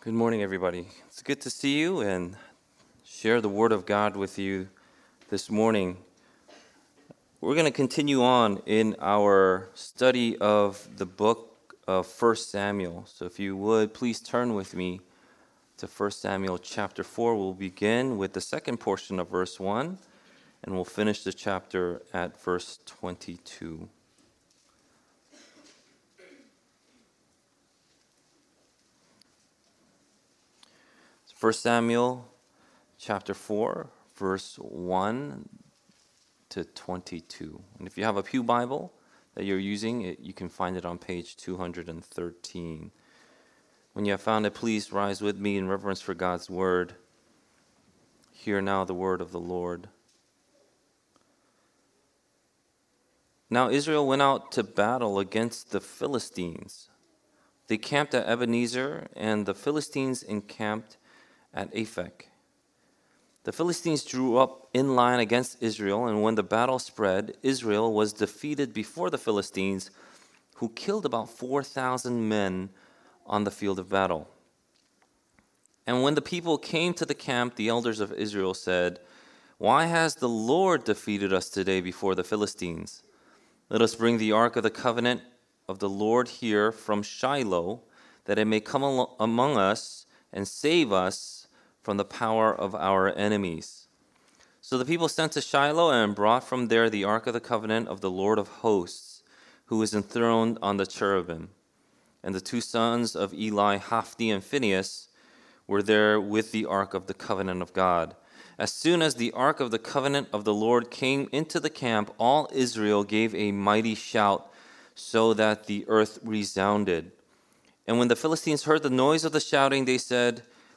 Good morning, everybody. It's good to see you and share the Word of God with you this morning. We're going to continue on in our study of the book of 1 Samuel. So if you would, please turn with me to 1 Samuel chapter 4. We'll begin with the second portion of verse 1, and we'll finish the chapter at verse 22. First Samuel chapter 4, verse 1 to 22. And if you have a Pew Bible that you're using, you can find it on page 213. When you have found it, please rise with me in reverence for God's word. Hear now the word of the Lord. Now Israel went out to battle against the Philistines. They camped at Ebenezer, and the Philistines encamped at Aphek. The Philistines drew up in line against Israel, and when the battle spread, Israel was defeated before the Philistines, who killed about 4,000 men on the field of battle. And when the people came to the camp, the elders of Israel said, "Why has the Lord defeated us today before the Philistines? Let us bring the Ark of the Covenant of the Lord here from Shiloh, that it may come among us and save us from the power of our enemies." So the people sent to Shiloh and brought from there the Ark of the Covenant of the Lord of Hosts, who is enthroned on the cherubim. And the two sons of Eli, Hophni and Phinehas, were there with the Ark of the Covenant of God. As soon as the Ark of the Covenant of the Lord came into the camp, all Israel gave a mighty shout, so that the earth resounded. And when the Philistines heard the noise of the shouting, they said,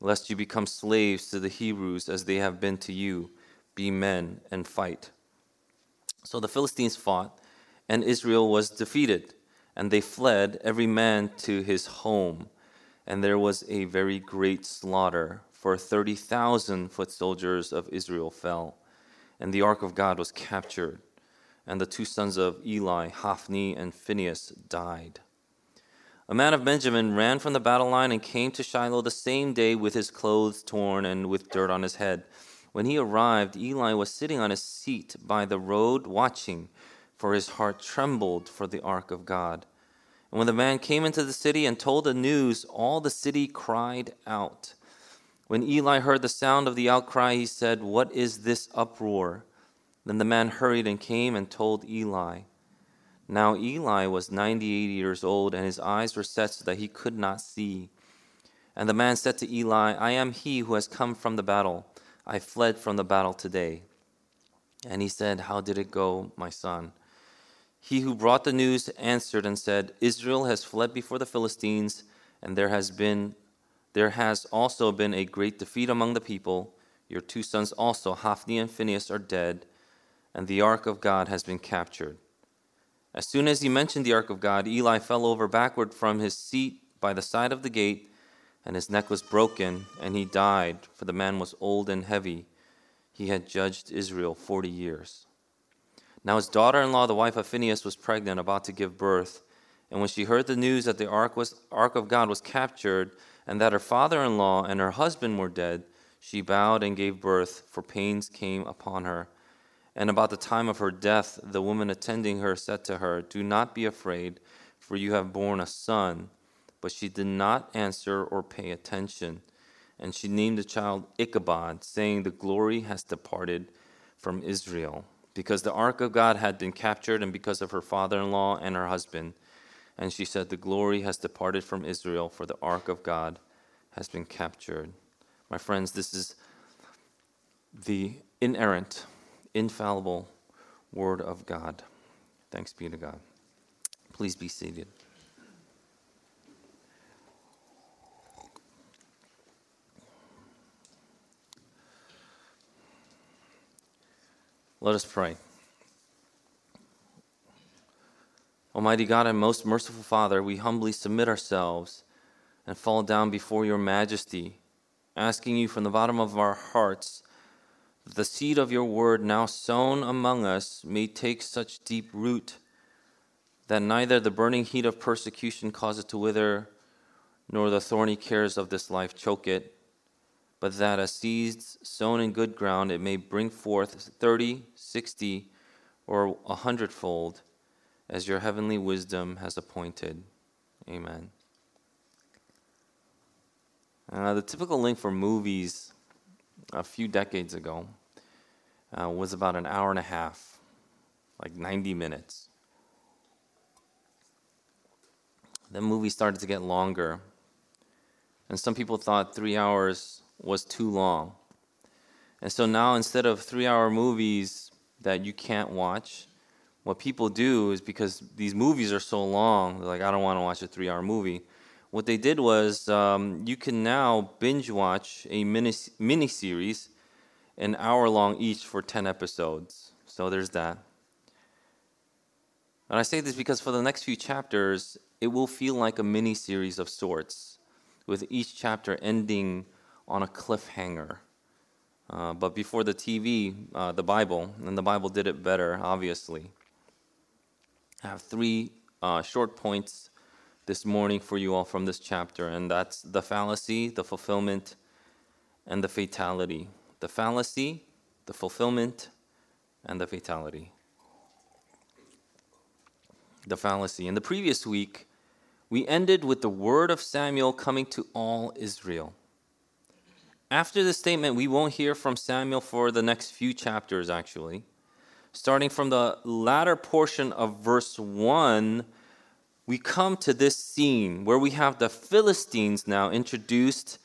lest you become slaves to the Hebrews as they have been to you. Be men and fight." So the Philistines fought, and Israel was defeated, and they fled, every man to his home. And there was a very great slaughter, for 30,000 foot soldiers of Israel fell, and the ark of God was captured, and the two sons of Eli, Hophni and Phinehas, died. A man of Benjamin ran from the battle line and came to Shiloh the same day with his clothes torn and with dirt on his head. When he arrived, Eli was sitting on his seat by the road watching, for his heart trembled for the ark of God. And when the man came into the city and told the news, all the city cried out. When Eli heard the sound of the outcry, he said, "What is this uproar?" Then the man hurried and came and told Eli. Now Eli was 98 years old, and his eyes were set so that he could not see. And the man said to Eli, "I am he who has come from the battle. I fled from the battle today." And he said, "How did it go, my son?" He who brought the news answered and said, "Israel has fled before the Philistines, and there has also been a great defeat among the people. Your two sons also, Hophni and Phinehas, are dead, and the ark of God has been captured." As soon as he mentioned the ark of God, Eli fell over backward from his seat by the side of the gate, and his neck was broken, and he died, for the man was old and heavy. He had judged Israel 40 years. Now his daughter-in-law, the wife of Phinehas, was pregnant, about to give birth. And when she heard the news that the ark of God was captured, and that her father-in-law and her husband were dead, she bowed and gave birth, for pains came upon her. And about the time of her death, the woman attending her said to her, "Do not be afraid, for you have borne a son." But she did not answer or pay attention. And she named the child Ichabod, saying, "The glory has departed from Israel," because the ark of God had been captured, and because of her father-in-law and her husband. And she said, "The glory has departed from Israel, for the ark of God has been captured." My friends, this is the inerrant, infallible Word of God. Thanks be to God. Please be seated. Let us pray. Almighty God and most merciful Father, we humbly submit ourselves and fall down before your majesty, asking you from the bottom of our hearts that the seed of your word now sown among us may take such deep root that neither the burning heat of persecution cause it to wither, nor the thorny cares of this life choke it, but that as seeds sown in good ground it may bring forth 30, 60, or 100-fold, as your heavenly wisdom has appointed. Amen. The typical length for movies a few decades ago was about an hour and a half, like 90 minutes. Then movies started to get longer, and some people thought 3 hours was too long. And so now, instead of 3-hour movies that you can't watch, what people do is, because these movies are so long, they're like, I don't want to watch a 3-hour movie. What they did was you can now binge watch a mini series, an hour long each for 10 episodes. So there's that. And I say this because for the next few chapters, it will feel like a mini series of sorts, with each chapter ending on a cliffhanger. But before the TV, the Bible, and the Bible did it better, obviously. I have 3 short points this morning for you all from this chapter, and that's the fallacy, the fulfillment, and the fatality. The fallacy, the fulfillment, and the fatality. The fallacy. In the previous week, we ended with the word of Samuel coming to all Israel. After this statement, we won't hear from Samuel for the next few chapters, actually. Starting from the latter portion of verse 1, we come to this scene where we have the Philistines now introduced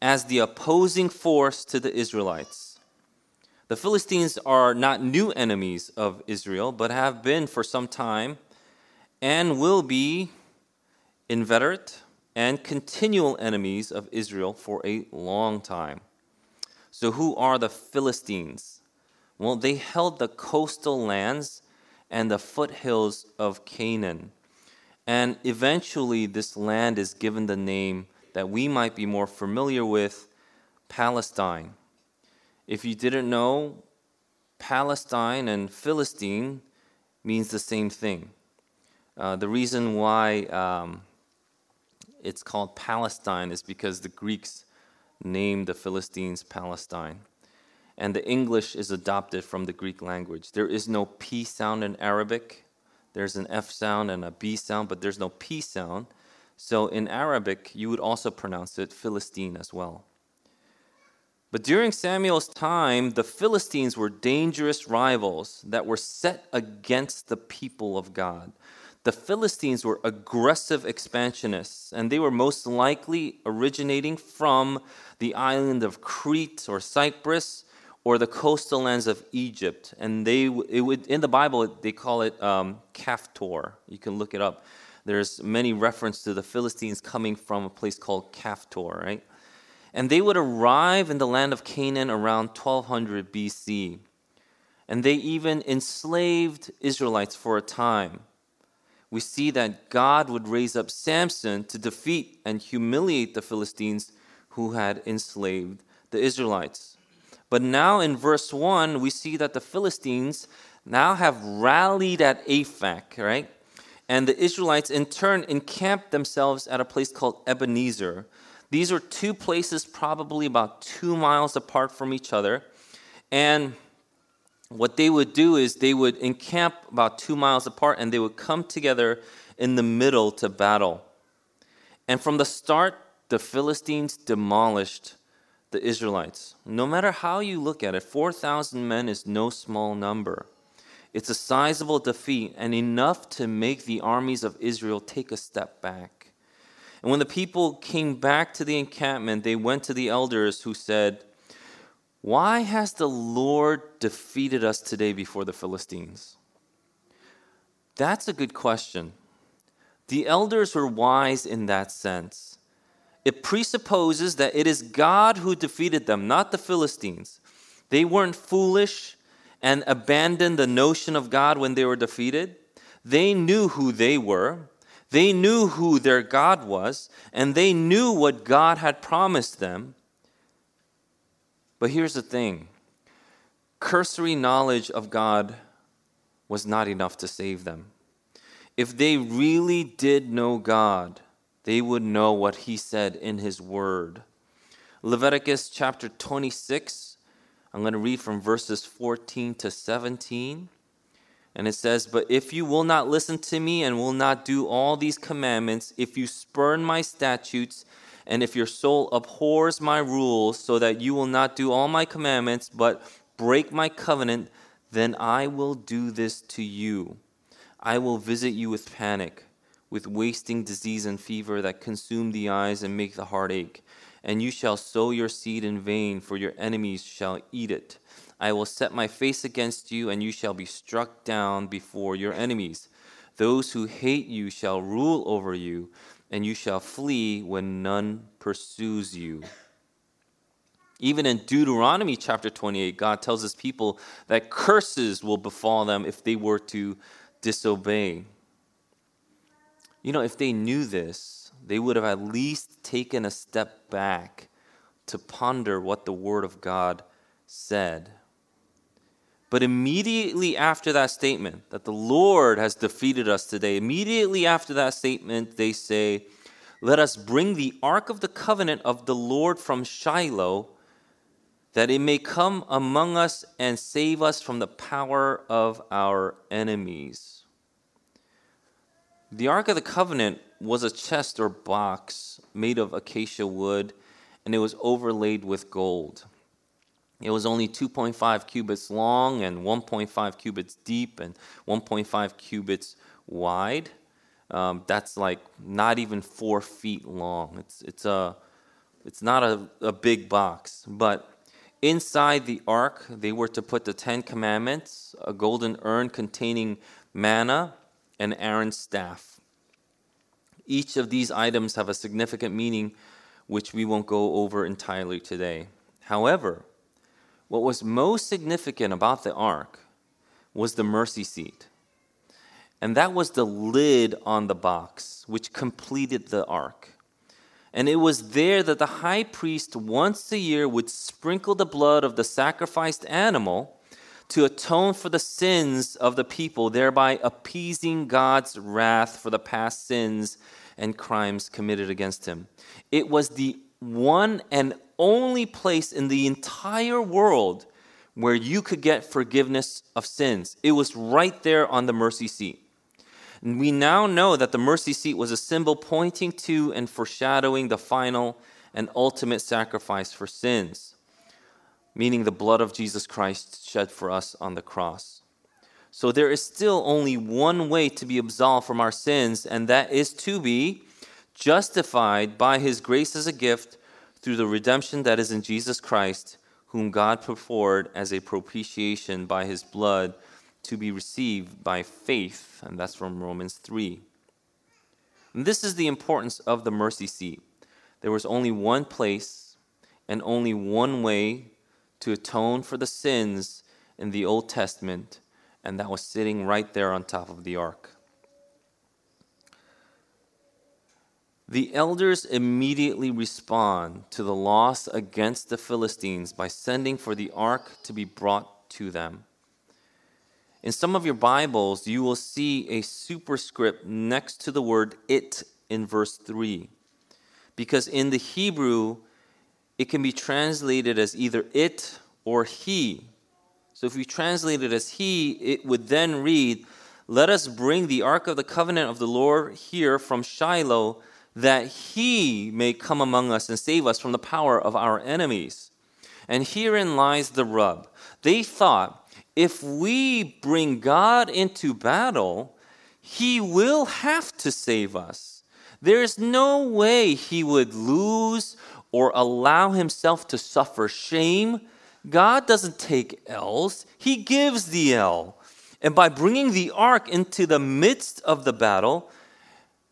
as the opposing force to the Israelites. The Philistines are not new enemies of Israel, but have been for some time and will be inveterate and continual enemies of Israel for a long time. So who are the Philistines? Well, they held the coastal lands and the foothills of Canaan. And eventually this land is given the name that we might be more familiar with, Palestine. If you didn't know, Palestine and Philistine means the same thing. The reason why it's called Palestine is because the Greeks named the Philistines Palestine, and the English is adopted from the Greek language. There is no P sound in Arabic. There's an F sound and a B sound, but there's no P sound. So in Arabic, you would also pronounce it Philistine as well. But during Samuel's time, the Philistines were dangerous rivals that were set against the people of God. The Philistines were aggressive expansionists, and they were most likely originating from the island of Crete or Cyprus or the coastal lands of Egypt. And in the Bible, they call it Caphtor. You can look it up. There's many references to the Philistines coming from a place called Caphtor, right? And they would arrive in the land of Canaan around 1200 BC. And they even enslaved Israelites for a time. We see that God would raise up Samson to defeat and humiliate the Philistines who had enslaved the Israelites. But now in verse 1, we see that the Philistines now have rallied at Aphek, right? And the Israelites in turn encamped themselves at a place called Ebenezer. These are 2 places probably about 2 miles apart from each other. And what they would do is they would encamp about 2 miles apart, and they would come together in the middle to battle. And from the start, the Philistines demolished the Israelites. No matter how you look at it, 4,000 men is no small number. It's a sizable defeat and enough to make the armies of Israel take a step back. And when the people came back to the encampment, they went to the elders who said, "Why has the Lord defeated us today before the Philistines?" That's a good question. The elders were wise in that sense. It presupposes that it is God who defeated them, not the Philistines. They weren't foolish, and abandoned the notion of God when they were defeated. They knew who they were. They knew who their God was, and they knew what God had promised them. But here's the thing. Cursory knowledge of God was not enough to save them. If they really did know God, they would know what he said in his word. Leviticus chapter 26, I'm going to read from verses 14 to 17. And it says, "But if you will not listen to me and will not do all these commandments, if you spurn my statutes, and if your soul abhors my rules, so that you will not do all my commandments, but break my covenant, then I will do this to you. I will visit you with panic, with wasting disease and fever that consume the eyes and make the heart ache. And you shall sow your seed in vain, for your enemies shall eat it. I will set my face against you, and you shall be struck down before your enemies. Those who hate you shall rule over you, and you shall flee when none pursues you." Even in Deuteronomy chapter 28, God tells his people that curses will befall them if they were to disobey. You know, if they knew this, they would have at least taken a step back to ponder what the word of God said. But immediately after that statement, that the Lord has defeated us today, immediately after that statement, they say, "Let us bring the ark of the covenant of the Lord from Shiloh, that it may come among us and save us from the power of our enemies." The ark of the covenant was a chest or box made of acacia wood, and it was overlaid with gold. It was only 2.5 cubits long and 1.5 cubits deep and 1.5 cubits wide. That's like not even 4 feet long. It's not a big box. But inside the ark, they were to put the Ten Commandments, a golden urn containing manna, and Aaron's staff. Each of these items have a significant meaning, which we won't go over entirely today. However, what was most significant about the ark was the mercy seat. And that was the lid on the box, which completed the ark. And it was there that the high priest once a year would sprinkle the blood of the sacrificed animal to atone for the sins of the people, thereby appeasing God's wrath for the past sins and crimes committed against him. It was the one and only place in the entire world where you could get forgiveness of sins. It was right there on the mercy seat. And we now know that the mercy seat was a symbol pointing to and foreshadowing the final and ultimate sacrifice for sins, meaning the blood of Jesus Christ shed for us on the cross. So there is still only one way to be absolved from our sins, and that is to be justified by his grace as a gift through the redemption that is in Jesus Christ, whom God put forward as a propitiation by his blood to be received by faith. And that's from Romans 3. And this is the importance of the mercy seat. There was only one place and only one way to atone for the sins in the Old Testament, and that was sitting right there on top of the ark. The elders immediately respond to the loss against the Philistines by sending for the ark to be brought to them. In some of your Bibles, you will see a superscript next to the word "it" in verse 3, because in the Hebrew, it can be translated as either "it" or "he." So if you translate it as "he," it would then read, "Let us bring the ark of the covenant of the Lord here from Shiloh, that he may come among us and save us from the power of our enemies." And herein lies the rub. They thought, if we bring God into battle, he will have to save us. There is no way he would lose or allow himself to suffer shame. God doesn't take L's. He gives the L. And by bringing the ark into the midst of the battle,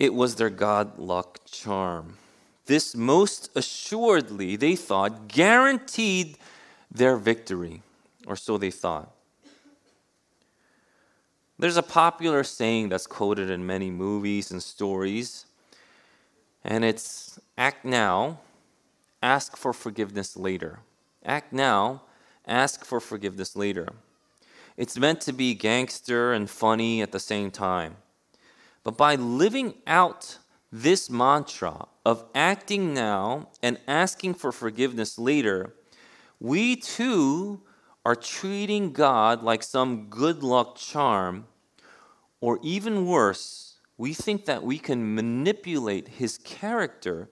it was their God luck charm. This most assuredly, they thought, guaranteed their victory, or so they thought. There's a popular saying that's quoted in many movies and stories, and it's act now, ask for forgiveness later. Act now, ask for forgiveness later. It's meant to be gangster and funny at the same time. But by living out this mantra of acting now and asking for forgiveness later, we too are treating God like some good luck charm, or even worse, we think that we can manipulate his character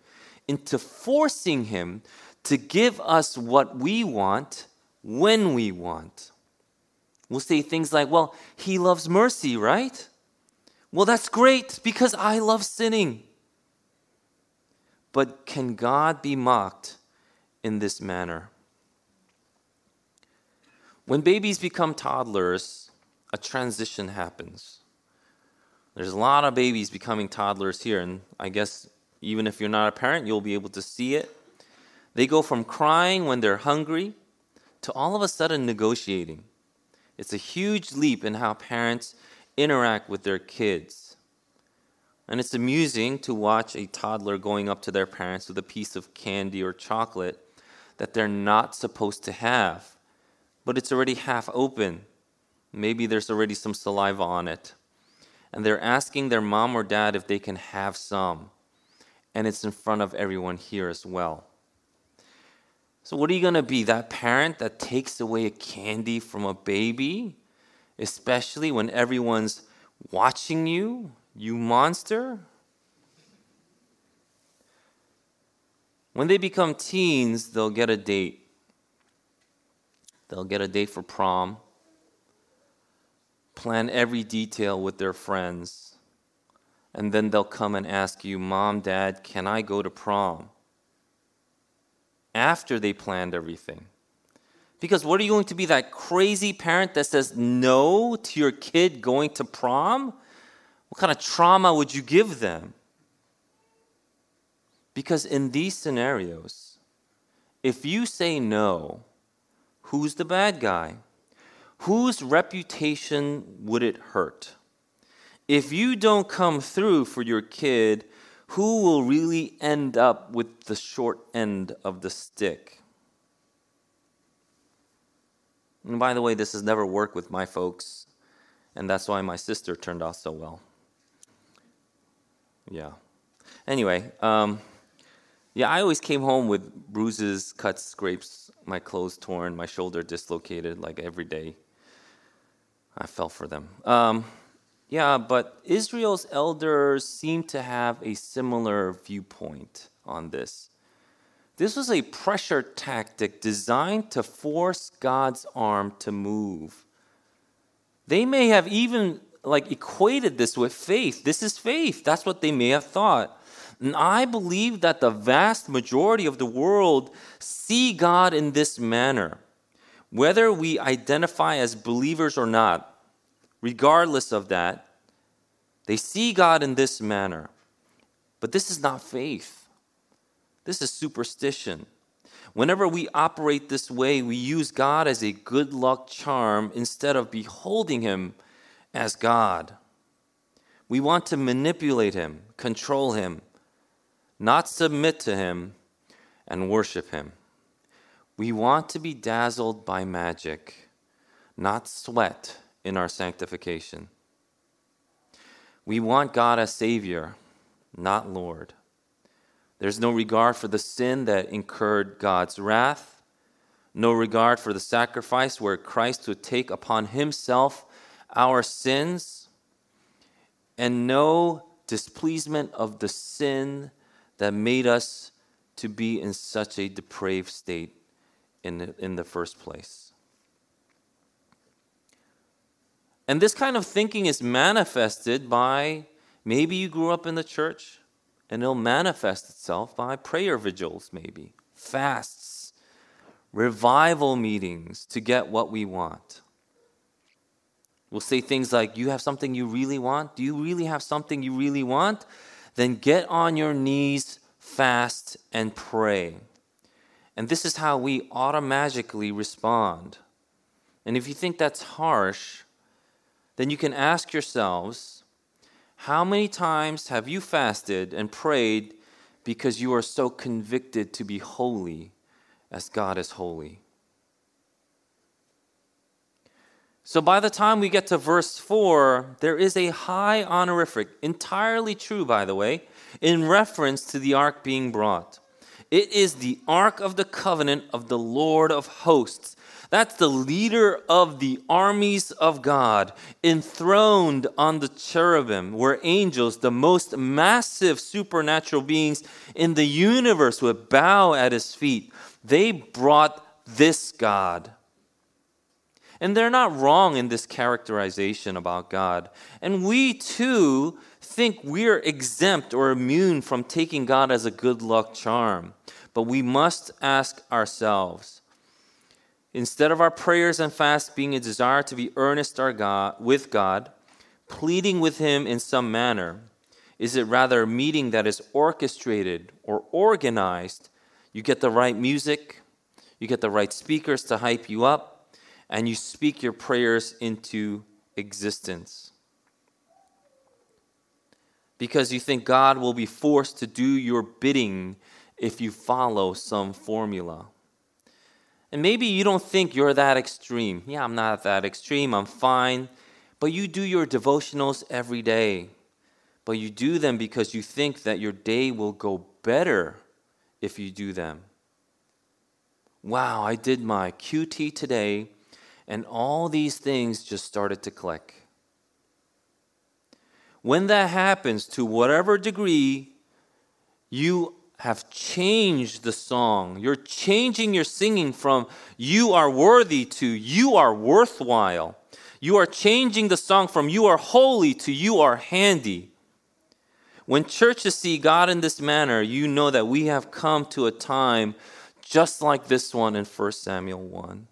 into forcing him to give us what we want when we want. We'll say things like, well, he loves mercy, right? Well, that's great because I love sinning. But can God be mocked in this manner? When babies become toddlers, a transition happens. There's a lot of babies becoming toddlers here, and I guess even if you're not a parent, you'll be able to see it. They go from crying when they're hungry to all of a sudden negotiating. It's a huge leap in how parents interact with their kids. And it's amusing to watch a toddler going up to their parents with a piece of candy or chocolate that they're not supposed to have, but it's already half open. Maybe there's already some saliva on it. And they're asking their mom or dad if they can have some. And it's in front of everyone here as well. So what are you going to be, that parent that takes away a candy from a baby? Especially when everyone's watching you, you monster. When they become teens, they'll get a date. They'll get a date for prom, plan every detail with their friends, and then they'll come and ask you, Mom, Dad, can I go to prom? After they planned everything. Because what are you going to be, that crazy parent that says no to your kid going to prom? What kind of trauma would you give them? Because in these scenarios, if you say no, who's the bad guy? Whose reputation would it hurt? If you don't come through for your kid, who will really end up with the short end of the stick? And by the way, this has never worked with my folks, and that's why my sister turned out so well. Yeah. Anyway, I always came home with bruises, cuts, scrapes, my clothes torn, my shoulder dislocated, like every day. I fell for them. But Israel's elders seem to have a similar viewpoint on this. This was a pressure tactic designed to force God's arm to move. They may have even equated this with faith. This is faith. That's what they may have thought. And I believe that the vast majority of the world see God in this manner, whether we identify as believers or not. Regardless of that, they see God in this manner. But this is not faith. This is superstition. Whenever we operate this way, we use God as a good luck charm instead of beholding him as God. We want to manipulate him, control him, not submit to him, and worship him. We want to be dazzled by magic, not sweat in our sanctification. We want God as Savior, not Lord. There's no regard for the sin that incurred God's wrath, no regard for the sacrifice where Christ would take upon himself our sins, and no displeasement of the sin that made us to be in such a depraved state in the first place. And this kind of thinking is manifested by, maybe you grew up in the church, and it'll manifest itself by prayer vigils, maybe, fasts, revival meetings to get what we want. We'll say things like, you have something you really want? Do you really have something you really want? Then get on your knees, fast, and pray. And this is how we automatically respond. And if you think that's harsh, then you can ask yourselves, how many times have you fasted and prayed because you are so convicted to be holy as God is holy? So by the time we get to verse 4, there is a high honorific, entirely true, by the way, in reference to the ark being brought. It is the ark of the covenant of the Lord of hosts. That's the leader of the armies of God, enthroned on the cherubim, where angels, the most massive supernatural beings in the universe, would bow at his feet. They brought this God. And they're not wrong in this characterization about God. And we too think we're exempt or immune from taking God as a good luck charm. But we must ask ourselves, instead of our prayers and fasts being a desire to be earnest with God, pleading with Him in some manner, is it rather a meeting that is orchestrated or organized? You get the right music, you get the right speakers to hype you up, and you speak your prayers into existence. Because you think God will be forced to do your bidding if you follow some formula. And maybe you don't think you're that extreme. Yeah, I'm not that extreme, I'm fine. But you do your devotionals every day. But you do them because you think that your day will go better if you do them. Wow, I did my QT today, and all these things just started to click. When that happens, to whatever degree, you have changed the song. You're changing your singing from "you are worthy" to "you are worthwhile." You are changing the song from "you are holy" to "you are handy." When churches see God in this manner, you know that we have come to a time just like this one in 1 Samuel 1.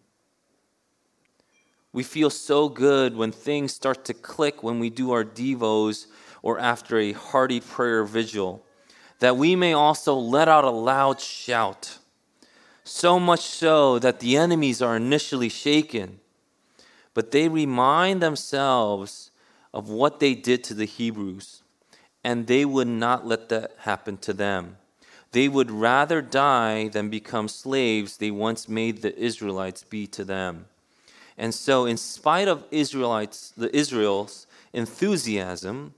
We feel so good when things start to click when we do our devos or after a hearty prayer vigil, that we may also let out a loud shout, so much so that the enemies are initially shaken, but they remind themselves of what they did to the Hebrews, and they would not let that happen to them. They would rather die than become slaves they once made the Israelites be to them. And so in spite of Israel's enthusiasm,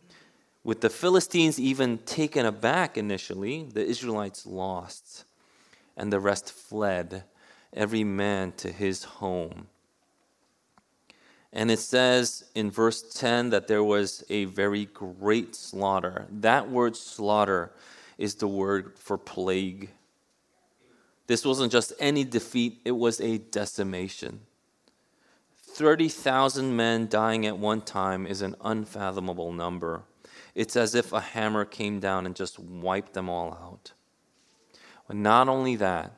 with the Philistines even taken aback initially, the Israelites lost, and the rest fled, every man to his home. And it says in verse 10 that there was a very great slaughter. That word slaughter is the word for plague. This wasn't just any defeat, it was a decimation. 30,000 men dying at one time is an unfathomable number. It's as if a hammer came down and just wiped them all out. But not only that,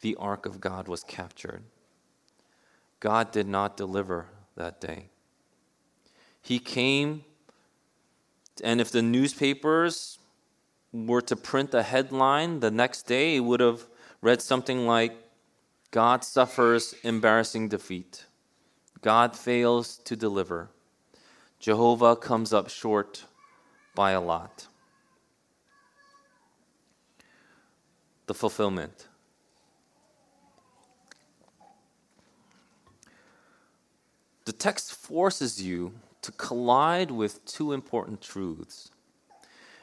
the ark of God was captured. God did not deliver that day. He came, and if the newspapers were to print a headline the next day, it would have read something like, "God suffers embarrassing defeat. God fails to deliver. Jehovah comes up short by a lot." The fulfillment. The text forces you to collide with two important truths.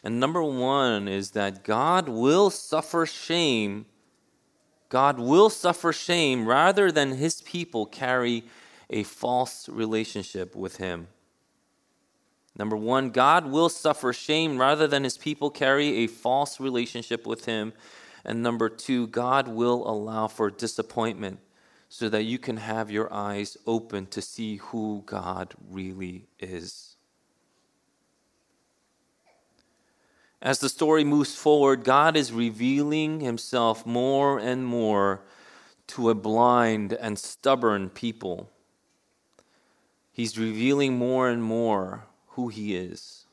And number one is that God will suffer shame. God will suffer shame rather than his people carry a false relationship with him. Number one, God will suffer shame rather than his people carry a false relationship with him. And number two, God will allow for disappointment so that you can have your eyes open to see who God really is. As the story moves forward, God is revealing himself more and more to a blind and stubborn people. He's revealing more and more who he is.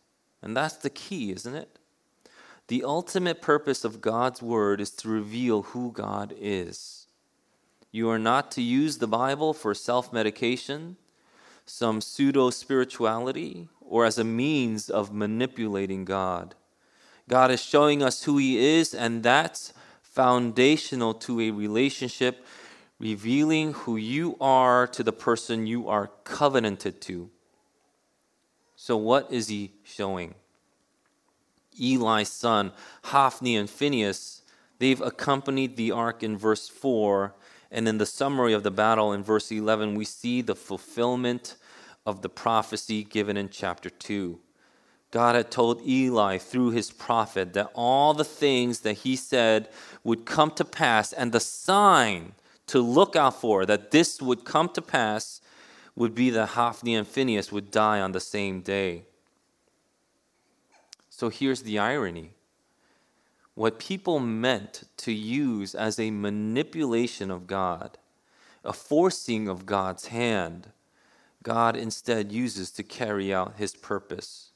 And that's the key, isn't it? The ultimate purpose of God's word is to reveal who God is. You are not to use the Bible for self-medication, some pseudo-spirituality, or as a means of manipulating God. God is showing us who He is, and that's foundational to a relationship, revealing who you are to the person you are covenanted to. So what is He showing? Eli's son, Hophni and Phinehas, they've accompanied the ark in verse 4, and in the summary of the battle in verse 11, we see the fulfillment of the prophecy given in chapter 2. God had told Eli through his prophet that all the things that he said would come to pass, and the sign to look out for that this would come to pass would be that Hophni and Phinehas would die on the same day. So here's the irony. What people meant to use as a manipulation of God, a forcing of God's hand, God instead uses to carry out His purpose.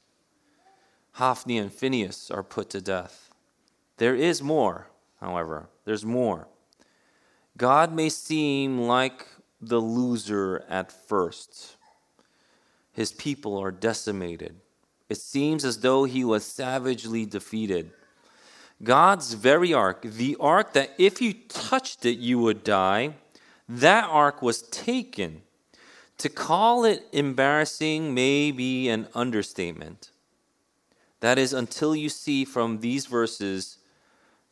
Hophni and Phinehas are put to death. There is more, however. There's more. God may seem like the loser at first. His people are decimated. It seems as though He was savagely defeated. God's very ark, the ark that if you touched it, you would die, that ark was taken. To call it embarrassing may be an understatement. That is, until you see from these verses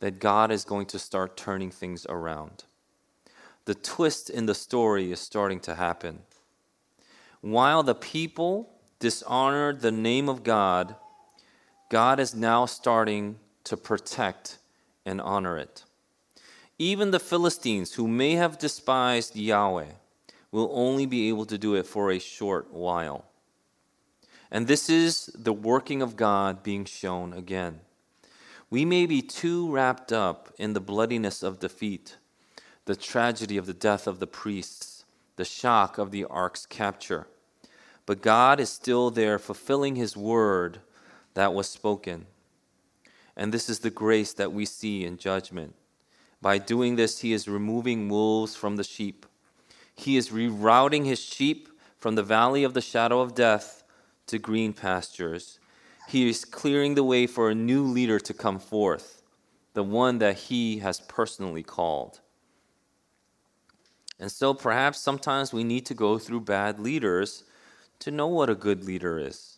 that God is going to start turning things around. The twist in the story is starting to happen. While the people dishonored the name of God, God is now starting to protect and honor it. Even the Philistines, who may have despised Yahweh, will only be able to do it for a short while. And this is the working of God being shown again. We may be too wrapped up in the bloodiness of defeat, the tragedy of the death of the priests, the shock of the ark's capture. But God is still there fulfilling His word that was spoken. And this is the grace that we see in judgment. By doing this, He is removing wolves from the sheep. He is rerouting His sheep from the valley of the shadow of death to green pastures. He is clearing the way for a new leader to come forth, the one that He has personally called. And so perhaps sometimes we need to go through bad leaders to know what a good leader is.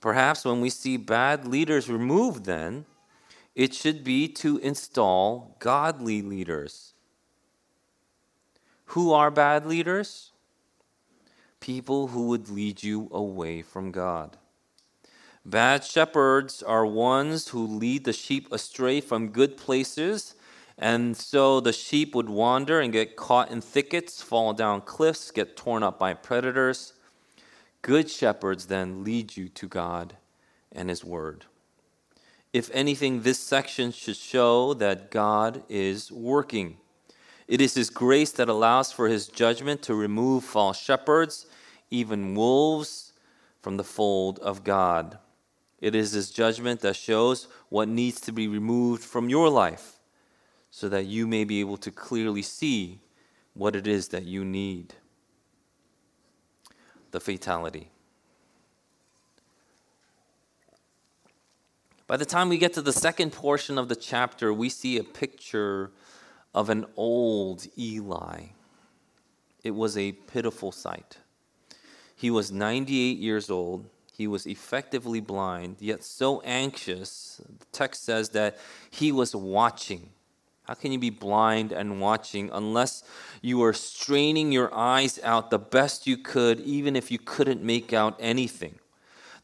Perhaps when we see bad leaders removed, then, it should be to install godly leaders. Who are bad leaders? People who would lead you away from God. Bad shepherds are ones who lead the sheep astray from good places. And so the sheep would wander and get caught in thickets, fall down cliffs, get torn up by predators. Good shepherds then lead you to God and His word. If anything, this section should show that God is working. It is His grace that allows for His judgment to remove false shepherds, even wolves, from the fold of God. It is His judgment that shows what needs to be removed from your life, so that you may be able to clearly see what it is that you need. The fatality. By the time we get to the second portion of the chapter, we see a picture of an old Eli. It was a pitiful sight. He was 98 years old. He was effectively blind, yet so anxious. The text says that he was watching. How can you be blind and watching unless you are straining your eyes out the best you could, even if you couldn't make out anything?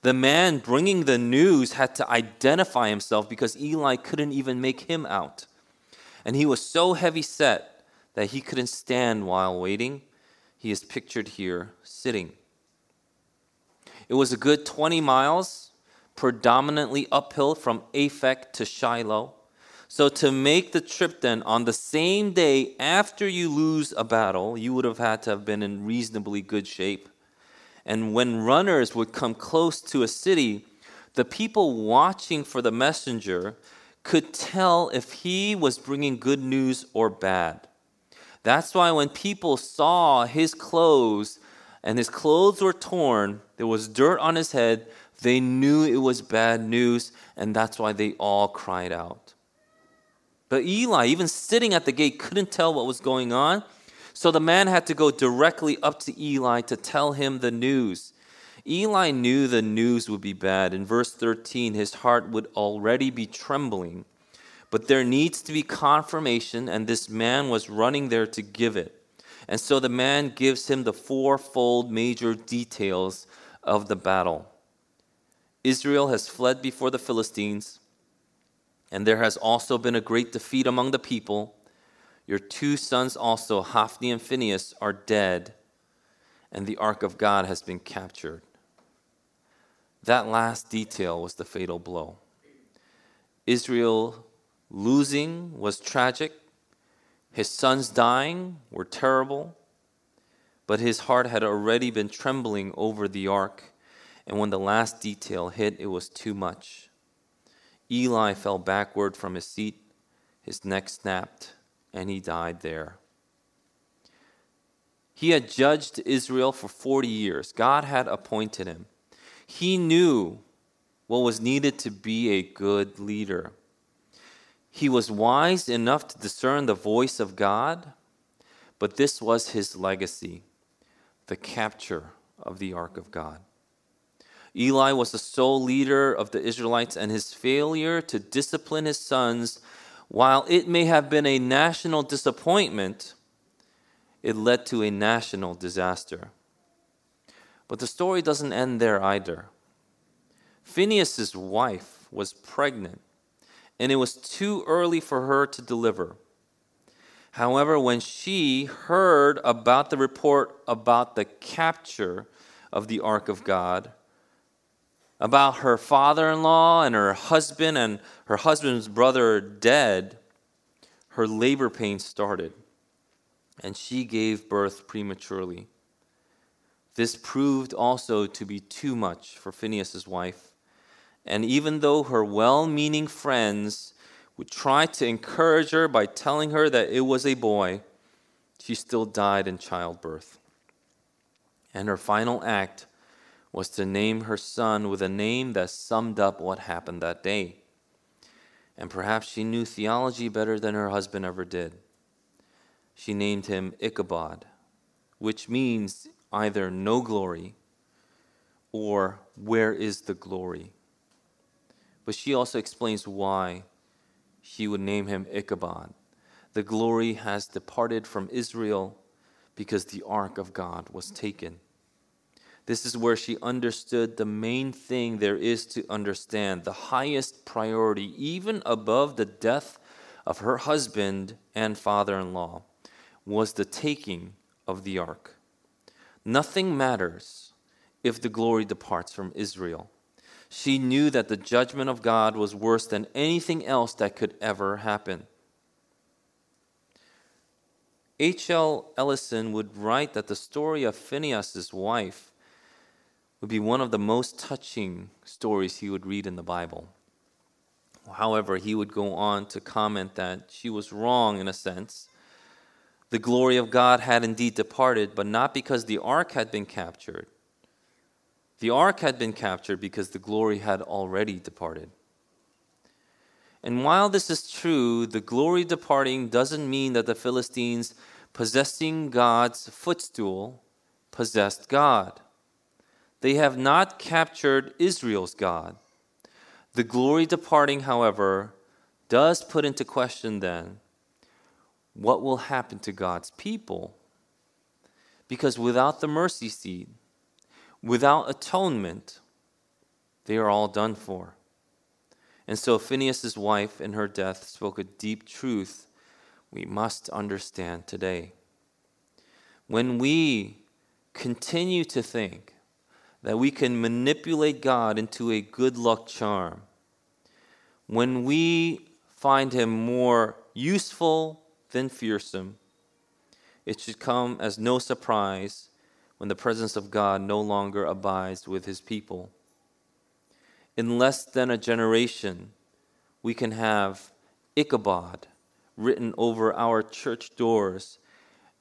The man bringing the news had to identify himself because Eli couldn't even make him out. And he was so heavy set that he couldn't stand while waiting. He is pictured here sitting. It was a good 20 miles, predominantly uphill from Aphek to Shiloh. So to make the trip then on the same day after you lose a battle, you would have had to have been in reasonably good shape. And when runners would come close to a city, the people watching for the messenger could tell if he was bringing good news or bad. That's why when people saw his clothes and his clothes were torn. There was dirt on his head. They knew it was bad news, and that's why they all cried out. But Eli, even sitting at the gate, couldn't tell what was going on. So the man had to go directly up to Eli to tell him the news. Eli knew the news would be bad. In verse 13, his heart would already be trembling. But there needs to be confirmation, and this man was running there to give it. And so the man gives him the fourfold major details of the battle. Israel has fled before the Philistines, and there has also been a great defeat among the people. Your two sons also, Hophni and Phinehas, are dead, and the ark of God has been captured. That last detail was the fatal blow. Israel losing was tragic. His sons dying were terrible. But his heart had already been trembling over the ark. And when the last detail hit, it was too much. Eli fell backward from his seat. His neck snapped, and he died there. He had judged Israel for 40 years. God had appointed him. He knew what was needed to be a good leader. He was wise enough to discern the voice of God, but this was his legacy, the capture of the ark of God. Eli was the sole leader of the Israelites, and his failure to discipline his sons, while it may have been a national disappointment, it led to a national disaster. But the story doesn't end there either. Phinehas' wife was pregnant, and it was too early for her to deliver. However, when she heard about the report about the capture of the ark of God, about her father-in-law and her husband and her husband's brother dead, her labor pains started, and she gave birth prematurely. This proved also to be too much for Phinehas' wife. And even though her well-meaning friends would try to encourage her by telling her that it was a boy, she still died in childbirth. And her final act was to name her son with a name that summed up what happened that day. And perhaps she knew theology better than her husband ever did. She named him Ichabod, which means either no glory or where is the glory? But she also explains why she would name him Ichabod. The glory has departed from Israel because the ark of God was taken. This is where she understood the main thing there is to understand, the highest priority, even above the death of her husband and father-in-law, was the taking of the ark. Nothing matters if the glory departs from Israel. She knew that the judgment of God was worse than anything else that could ever happen. H.L. Ellison would write that the story of Phinehas' wife would be one of the most touching stories he would read in the Bible. However, he would go on to comment that she was wrong in a sense. The glory of God had indeed departed, but not because the ark had been captured. The ark had been captured because the glory had already departed. And while this is true, the glory departing doesn't mean that the Philistines, possessing God's footstool, possessed God. They have not captured Israel's God. The glory departing, however, does put into question then what will happen to God's people. Because without the mercy seat, without atonement, they are all done for. And so Phinehas' wife in her death spoke a deep truth we must understand today. When we continue to think that we can manipulate God into a good luck charm, when we find him more useful than fearsome, it should come as no surprise when the presence of God no longer abides with his people. In less than a generation, we can have Ichabod written over our church doors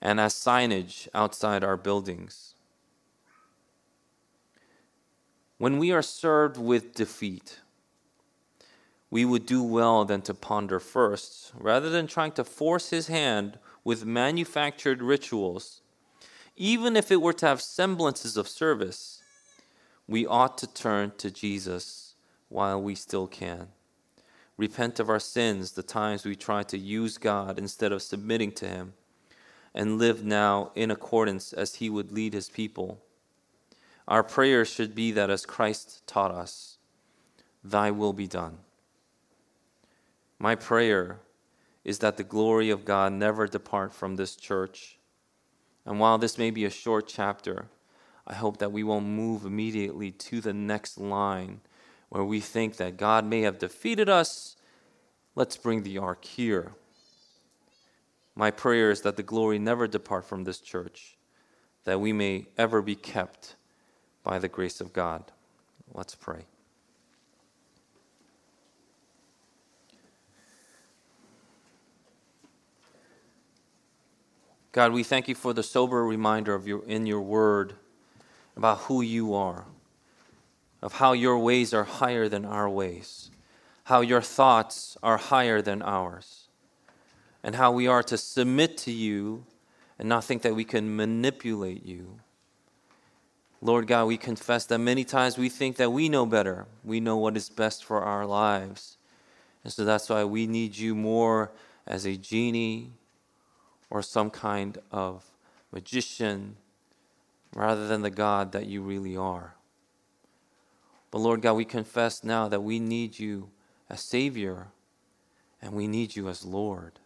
and as signage outside our buildings. When we are served with defeat, we would do well then to ponder first, rather than trying to force his hand with manufactured rituals, even if it were to have semblances of service, we ought to turn to Jesus while we still can. Repent of our sins, the times we try to use God instead of submitting to him, and live now in accordance as he would lead his people. Our prayers should be that as Christ taught us, thy will be done. My prayer is that the glory of God never depart from this church. And while this may be a short chapter, I hope that we won't move immediately to the next line where we think that God may have defeated us. Let's bring the ark here. My prayer is that the glory never depart from this church, that we may ever be kept by the grace of God. Let's pray. God, we thank you for the sober reminder of in your word about who you are, of how your ways are higher than our ways, how your thoughts are higher than ours, and how we are to submit to you and not think that we can manipulate you. Lord God, we confess that many times we think that we know better. We know what is best for our lives. And so that's why we need you more as a genie, or some kind of magician, rather than the God that you really are. But Lord God, we confess now that we need you as Savior, and we need you as Lord.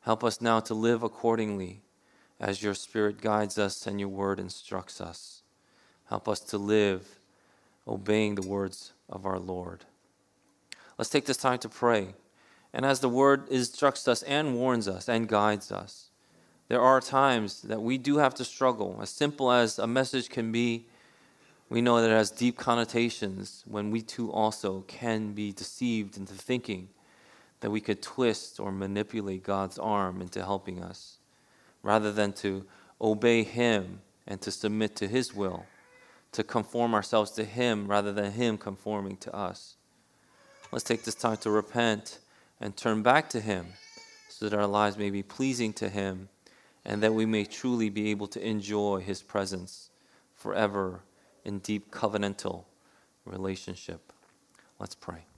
Help us now to live accordingly as your Spirit guides us and your word instructs us. Help us to live obeying the words of our Lord. Let's take this time to pray. And as the word instructs us and warns us and guides us, there are times that we do have to struggle. As simple as a message can be, we know that it has deep connotations when we too also can be deceived into thinking that we could twist or manipulate God's arm into helping us, rather than to obey him and to submit to his will, to conform ourselves to him rather than him conforming to us. Let's take this time to repent and turn back to him so that our lives may be pleasing to him and that we may truly be able to enjoy his presence forever in deep covenantal relationship. Let's pray.